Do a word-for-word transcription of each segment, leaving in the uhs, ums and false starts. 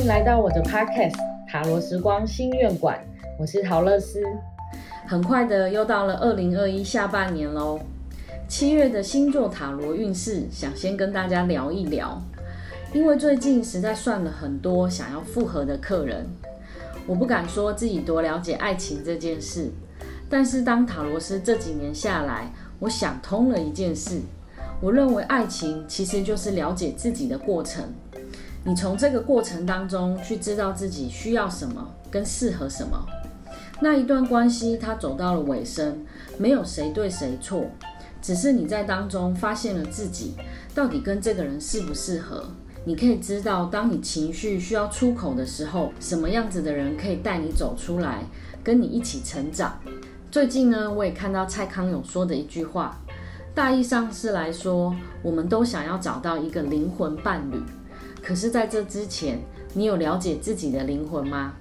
迎来到我的 podcast 塔罗时光心愿馆，我是桃乐丝。很快的又到了二零二一下半年喽，七月的星座塔罗运势想先跟大家聊一聊，因为最近实在算了很多想要复合的客人。我不敢说自己多了解爱情这件事，但是当塔罗师这几年下来，我想通了一件事，我认为爱情其实就是了解自己的过程，你从这个过程当中去知道自己需要什么跟适合什么。那一段关系它走到了尾声，没有谁对谁错，只是你在当中发现了自己到底跟这个人适不适合。你可以知道当你情绪需要出口的时候，什么样子的人可以带你走出来，跟你一起成长。最近呢，我也看到蔡康永说的一句话，大意上是来说，我们都想要找到一个灵魂伴侣，可是在这之前，你有了解自己的灵魂吗？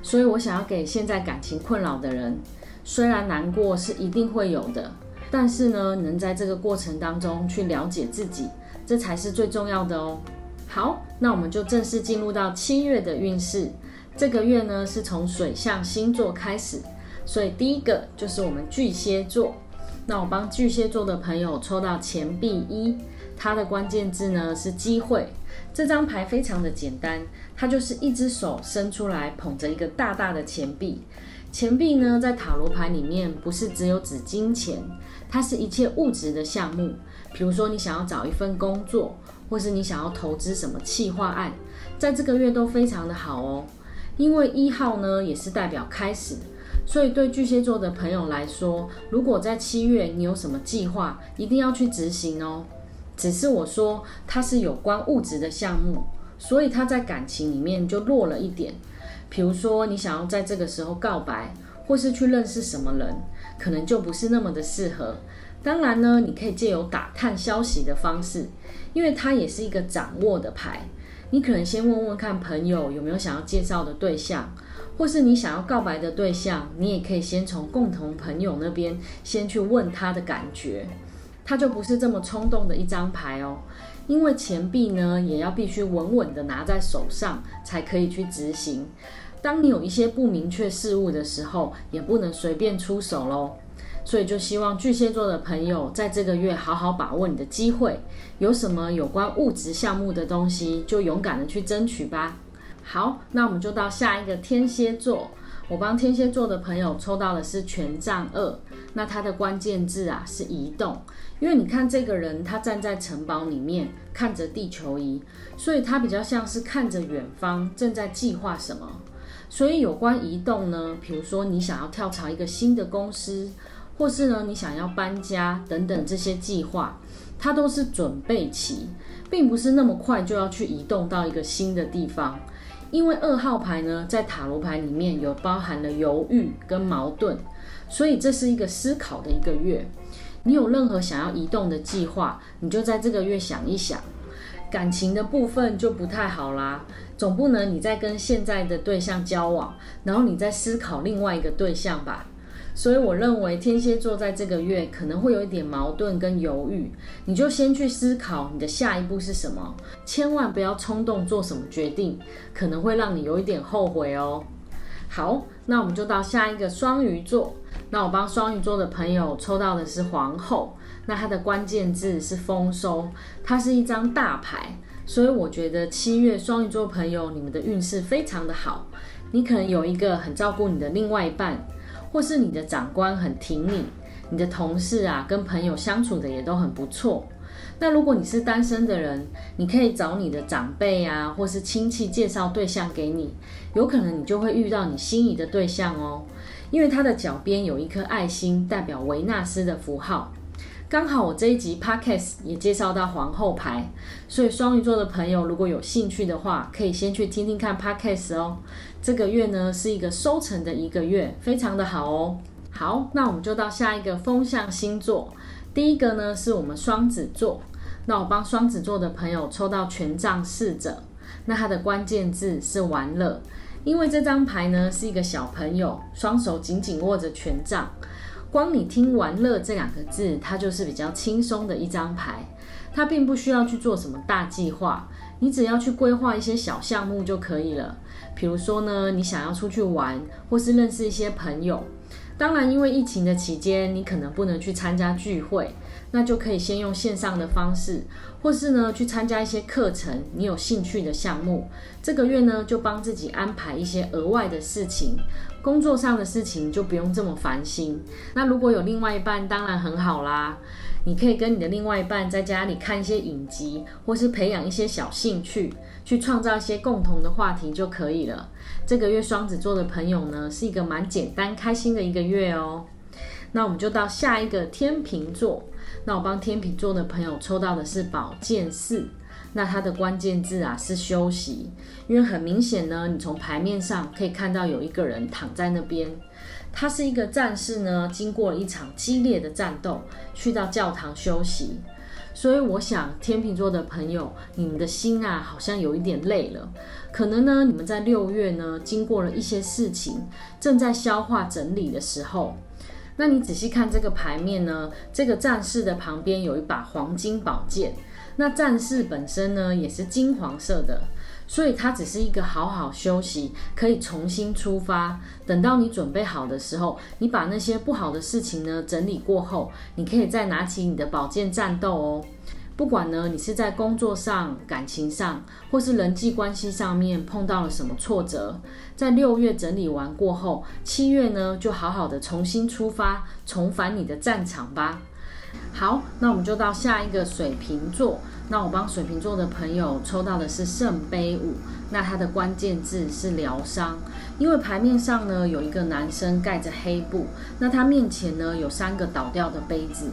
所以我想要给现在感情困扰的人，虽然难过是一定会有的，但是呢，能在这个过程当中去了解自己，这才是最重要的哦。好，那我们就正式进入到七月的运势。这个月呢，是从水象星座开始，所以第一个就是我们巨蟹座。那我帮巨蟹座的朋友抽到钱币一，它的关键字呢是机会。这张牌非常的简单，它就是一只手伸出来捧着一个大大的钱币。钱币呢，在塔罗牌里面不是只有指金钱，它是一切物质的项目。比如说你想要找一份工作，或是你想要投资什么企划案，在这个月都非常的好哦。因为一号呢也是代表开始，所以对巨蟹座的朋友来说，如果在七月你有什么计划，一定要去执行哦。只是我说它是有关物质的项目，所以它在感情里面就弱了一点。比如说你想要在这个时候告白，或是去认识什么人，可能就不是那么的适合。当然呢，你可以借由打探消息的方式，因为它也是一个掌握的牌。你可能先问问看朋友有没有想要介绍的对象，或是你想要告白的对象，你也可以先从共同朋友那边先去问他的感觉。它就不是这么冲动的一张牌哦，因为钱币呢也要必须稳稳的拿在手上才可以去执行。当你有一些不明确事物的时候，也不能随便出手咯。所以就希望巨蟹座的朋友在这个月好好把握你的机会，有什么有关物质项目的东西就勇敢的去争取吧。好，那我们就到下一个天蝎座。我帮天蝎座的朋友抽到的是权杖二，那它的关键字啊是移动。因为你看这个人，他站在城堡里面看着地球仪，所以他比较像是看着远方正在计划什么。所以有关移动呢，比如说你想要跳槽一个新的公司，或是呢你想要搬家等等，这些计划它都是准备期，并不是那么快就要去移动到一个新的地方。因为二号牌呢，在塔罗牌里面有包含了犹豫跟矛盾，所以这是一个思考的一个月。你有任何想要移动的计划，你就在这个月想一想。感情的部分就不太好啦，总不能你在跟现在的对象交往，然后你在思考另外一个对象吧。所以我认为天蝎座在这个月可能会有一点矛盾跟犹豫，你就先去思考你的下一步是什么，千万不要冲动做什么决定，可能会让你有一点后悔哦。好，那我们就到下一个双鱼座。那我帮双鱼座的朋友抽到的是皇后，那它的关键字是丰收，它是一张大牌，所以我觉得七月双鱼座朋友，你们的运势非常的好。你可能有一个很照顾你的另外一半，或是你的长官很挺你，你的同事啊跟朋友相处的也都很不错。那如果你是单身的人，你可以找你的长辈啊或是亲戚介绍对象给你，有可能你就会遇到你心仪的对象哦。因为它的脚边有一颗爱心，代表维纳斯的符号。刚好我这一集 podcast 也介绍到皇后牌，所以双鱼座的朋友如果有兴趣的话，可以先去听听看 podcast 哦。这个月呢是一个收成的一个月，非常的好哦。好，那我们就到下一个风象星座。第一个呢是我们双子座。那我帮双子座的朋友抽到权杖侍者，那它的关键字是玩乐。因为这张牌呢是一个小朋友，双手紧紧握着权杖。光你听玩乐这两个字，它就是比较轻松的一张牌。它并不需要去做什么大计划，你只要去规划一些小项目就可以了。比如说呢，你想要出去玩，或是认识一些朋友。当然，因为疫情的期间，你可能不能去参加聚会，那就可以先用线上的方式，或是呢去参加一些课程，你有兴趣的项目。这个月呢，就帮自己安排一些额外的事情，工作上的事情就不用这么烦心。那如果有另外一半，当然很好啦。你可以跟你的另外一半在家里看一些影集，或是培养一些小兴趣，去创造一些共同的话题就可以了。这个月双子座的朋友呢，是一个蛮简单开心的一个月哦。那我们就到下一个天秤座，那我帮天秤座的朋友抽到的是宝剑四，那它的关键字啊是休息，因为很明显呢，你从牌面上可以看到有一个人躺在那边，他是一个战士呢，经过了一场激烈的战斗，去到教堂休息。所以我想天秤座的朋友，你们的心啊好像有一点累了，可能呢你们在六月呢经过了一些事情，正在消化整理的时候。那你仔细看这个牌面呢，这个战士的旁边有一把黄金宝剑，那战士本身呢也是金黄色的，所以它只是一个好好休息，可以重新出发。等到你准备好的时候，你把那些不好的事情呢整理过后，你可以再拿起你的宝剑战斗哦。不管呢你是在工作上、感情上，或是人际关系上面碰到了什么挫折，在六月整理完过后，七月呢就好好的重新出发，重返你的战场吧。好，那我们就到下一个水瓶座，那我帮水瓶座的朋友抽到的是圣杯五，那它的关键字是疗伤。因为牌面上呢有一个男生盖着黑布，那他面前呢有三个倒掉的杯子，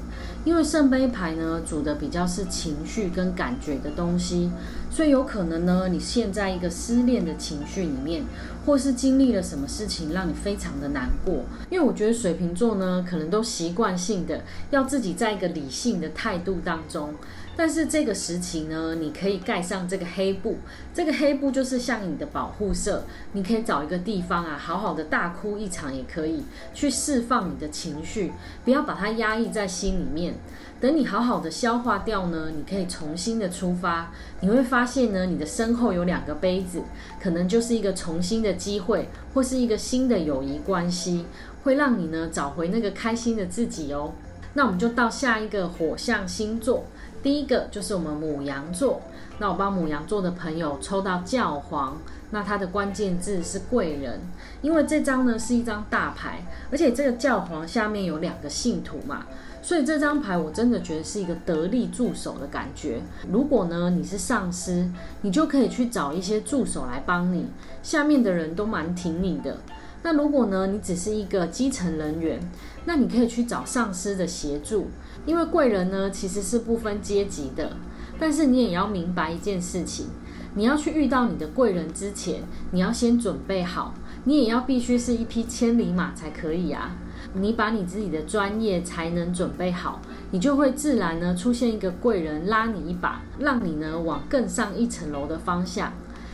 因为圣杯牌呢主的比较是情绪跟感觉的东西，所以有可能呢你陷在一个失恋的情绪里面，或是经历了什么事情让你非常的难过。因为我觉得水瓶座呢可能都习惯性的要自己在一个理性的态度当中，但是这个时期呢你可以盖上这个黑布，这个黑布就是像你的保护色，你可以找一个地方啊好好的大哭一场也可以，去释放你的情绪，不要把它压抑在心里面。等你好好的消化掉呢，你可以重新的出发。你会发现呢，你的身后有两个杯子，可能就是一个重新的机会，或是一个新的友谊关系，会让你呢找回那个开心的自己哦。那我们就到下一个火象星座，第一个就是我们牡羊座，那我帮牡羊座的朋友抽到教皇，那它的关键字是贵人。因为这张呢是一张大牌，而且这个教皇下面有两个信徒嘛，所以这张牌我真的觉得是一个得力助手的感觉。如果呢你是上司，你就可以去找一些助手来帮你，下面的人都蛮挺你的。那如果呢你只是一个基层人员，那你可以去找上司的协助，因为贵人呢其实是不分阶级的。但是你也要明白一件事情，你要去遇到你的贵人之前，你要先准备好，你也要必须是一匹千里马才可以啊。你把你自己的专业才能准备好，你就会自然呢出现一个贵人拉你一把，让你呢往更上一层楼的方向。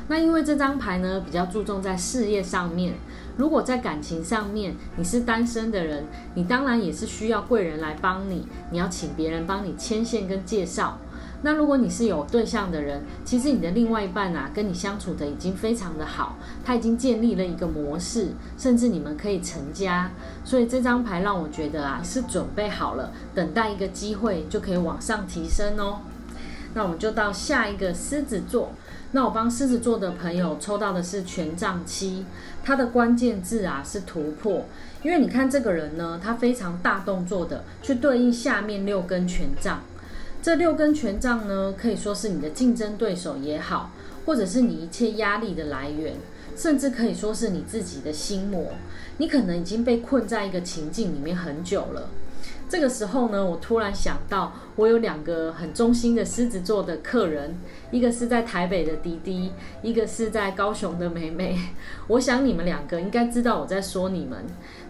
那因为这张牌呢比较注重在事业上面，如果在感情上面你是单身的人，你当然也是需要贵人来帮你，你要请别人帮你牵线跟介绍。那如果你是有对象的人，其实你的另外一半啊跟你相处的已经非常的好，他已经建立了一个模式，甚至你们可以成家。所以这张牌让我觉得啊是准备好了，等待一个机会就可以往上提升哦。那我们就到下一个狮子座，那我帮狮子座的朋友抽到的是权杖七，它的关键字啊是突破。因为你看这个人呢，他非常大动作的去对应下面六根权杖，这六根权杖呢可以说是你的竞争对手也好，或者是你一切压力的来源，甚至可以说是你自己的心魔。你可能已经被困在一个情境里面很久了。这个时候呢，我突然想到，我有两个很忠心的狮子座的客人，一个是在台北的迪迪，一个是在高雄的妹妹。我想你们两个应该知道我在说你们。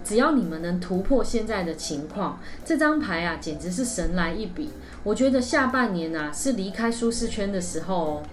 只要你们能突破现在的情况，这张牌啊，简直是神来一笔。我觉得下半年啊，是离开舒适圈的时候哦。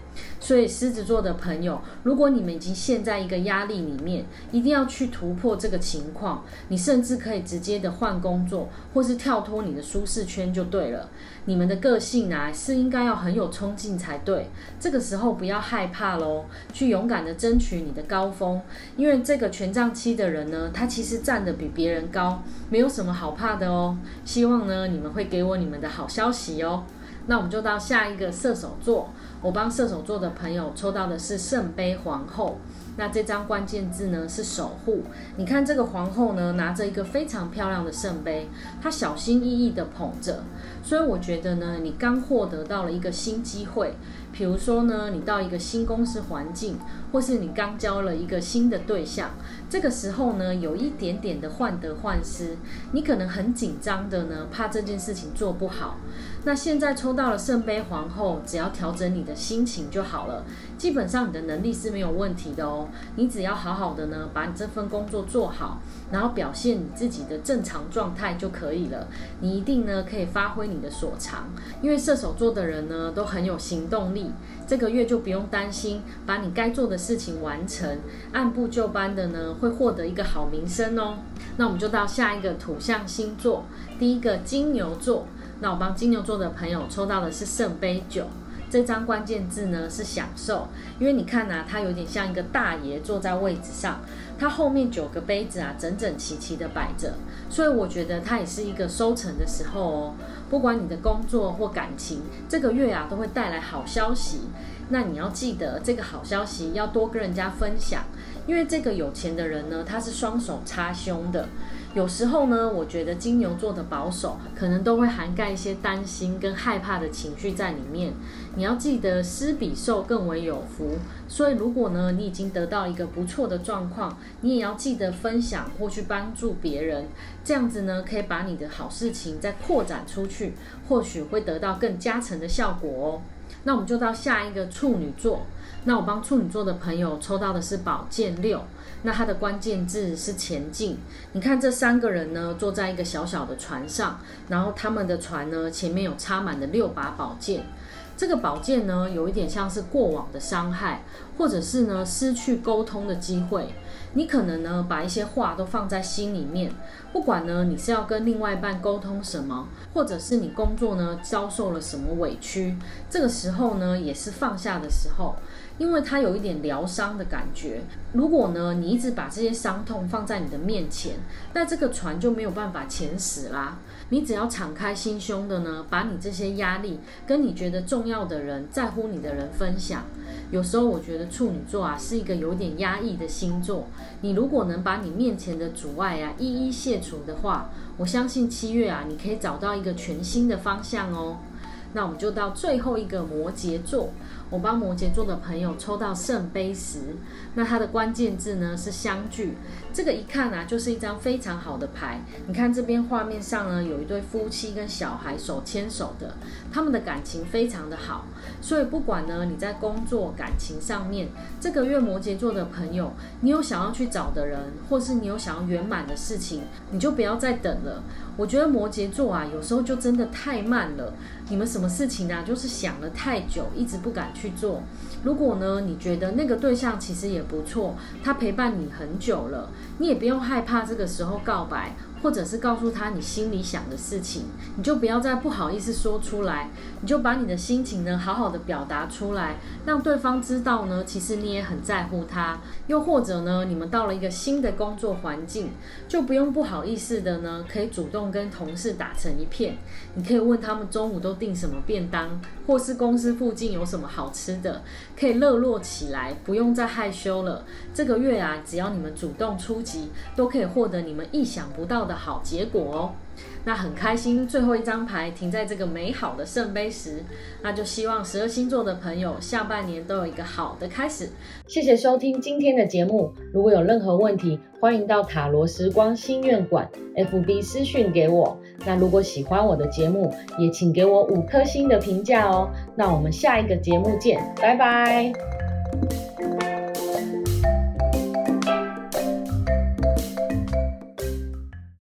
所以狮子座的朋友，如果你们已经陷在一个压力里面，一定要去突破这个情况。你甚至可以直接的换工作，或是跳脱你的舒适圈就对了。你们的个性啊，是应该要很有冲劲才对。这个时候不要害怕咯，去勇敢的争取你的高峰。因为这个权杖七的人呢，他其实站得比别人高，没有什么好怕的哦。希望呢，你们会给我你们的好消息哦。那我们就到下一个射手座，我帮射手座的朋友抽到的是圣杯皇后。那这张关键字呢是守护。你看这个皇后呢，拿着一个非常漂亮的圣杯，她小心翼翼的捧着。所以我觉得呢，你刚获得到了一个新机会，比如说呢，你到一个新公司环境，或是你刚交了一个新的对象，这个时候呢，有一点点的患得患失，你可能很紧张的呢，怕这件事情做不好。那现在抽到了圣杯皇后，只要调整你的心情就好了，基本上你的能力是没有问题的哦。你只要好好的呢，把你这份工作做好，然后表现你自己的正常状态就可以了。你一定呢可以发挥你的所长，因为射手座的人呢都很有行动力。这个月就不用担心，把你该做的事情完成，按部就班的呢会获得一个好名声哦。那我们就到下一个土象星座，第一个金牛座。那我帮金牛座的朋友抽到的是圣杯九，这张关键字呢是享受。因为你看啊，它有点像一个大爷坐在位置上，它后面九个杯子啊整整齐齐的摆着，所以我觉得它也是一个收成的时候哦。不管你的工作或感情，这个月啊都会带来好消息。那你要记得这个好消息要多跟人家分享，因为这个有钱的人呢，他是双手插胸的。有时候呢，我觉得金牛座的保守可能都会涵盖一些担心跟害怕的情绪在里面。你要记得施比受更为有福，所以如果呢你已经得到一个不错的状况，你也要记得分享或去帮助别人，这样子呢可以把你的好事情再扩展出去，或许会得到更加成的效果哦。那我们就到下一个处女座，那我帮处女座的朋友抽到的是宝剑六，那它的关键字是前进。你看这三个人呢坐在一个小小的船上，然后他们的船呢前面有插满了六把宝剑。这个宝剑呢有一点像是过往的伤害，或者是呢失去沟通的机会。你可能呢把一些话都放在心里面，不管呢你是要跟另外一半沟通什么，或者是你工作呢遭受了什么委屈，这个时候呢也是放下的时候，因为它有一点疗伤的感觉。如果呢你一直把这些伤痛放在你的面前，那这个船就没有办法前驶啦。你只要敞开心胸的呢，把你这些压力跟你觉得重要的人、在乎你的人分享。有时候我觉得处女座啊是一个有点压抑的星座，你如果能把你面前的阻碍啊一一卸除的话，我相信七月啊你可以找到一个全新的方向哦。那我们就到最后一个摩羯座，我帮摩羯座的朋友抽到圣杯十，那它的关键字呢是相聚。这个一看啊就是一张非常好的牌。你看这边画面上呢有一对夫妻跟小孩手牵手的，他们的感情非常的好。所以不管呢你在工作感情上面，这个月摩羯座的朋友，你有想要去找的人，或是你有想要圆满的事情，你就不要再等了。我觉得摩羯座啊有时候就真的太慢了，你们什么事情啊就是想了太久，一直不敢去做。如果呢你觉得那个对象其实也不错，他陪伴你很久了，你也不用害怕这个时候告白，或者是告诉他你心里想的事情，你就不要再不好意思说出来，你就把你的心情呢好好的表达出来，让对方知道呢其实你也很在乎他。又或者呢你们到了一个新的工作环境，就不用不好意思的呢可以主动跟同事打成一片，你可以问他们中午都订什么便当，或是公司附近有什么好吃的，可以热络起来，不用再害羞了。这个月啊只要你们主动出击，都可以获得你们意想不到的好结果哦。那很开心最后一张牌停在这个美好的圣杯十，那就希望十二星座的朋友下半年都有一个好的开始。谢谢收听今天的节目，如果有任何问题，欢迎到塔罗时光心愿馆 F B 私讯给我。那如果喜欢我的节目，也请给我五颗星的评价哦。那我们下一个节目见，拜拜。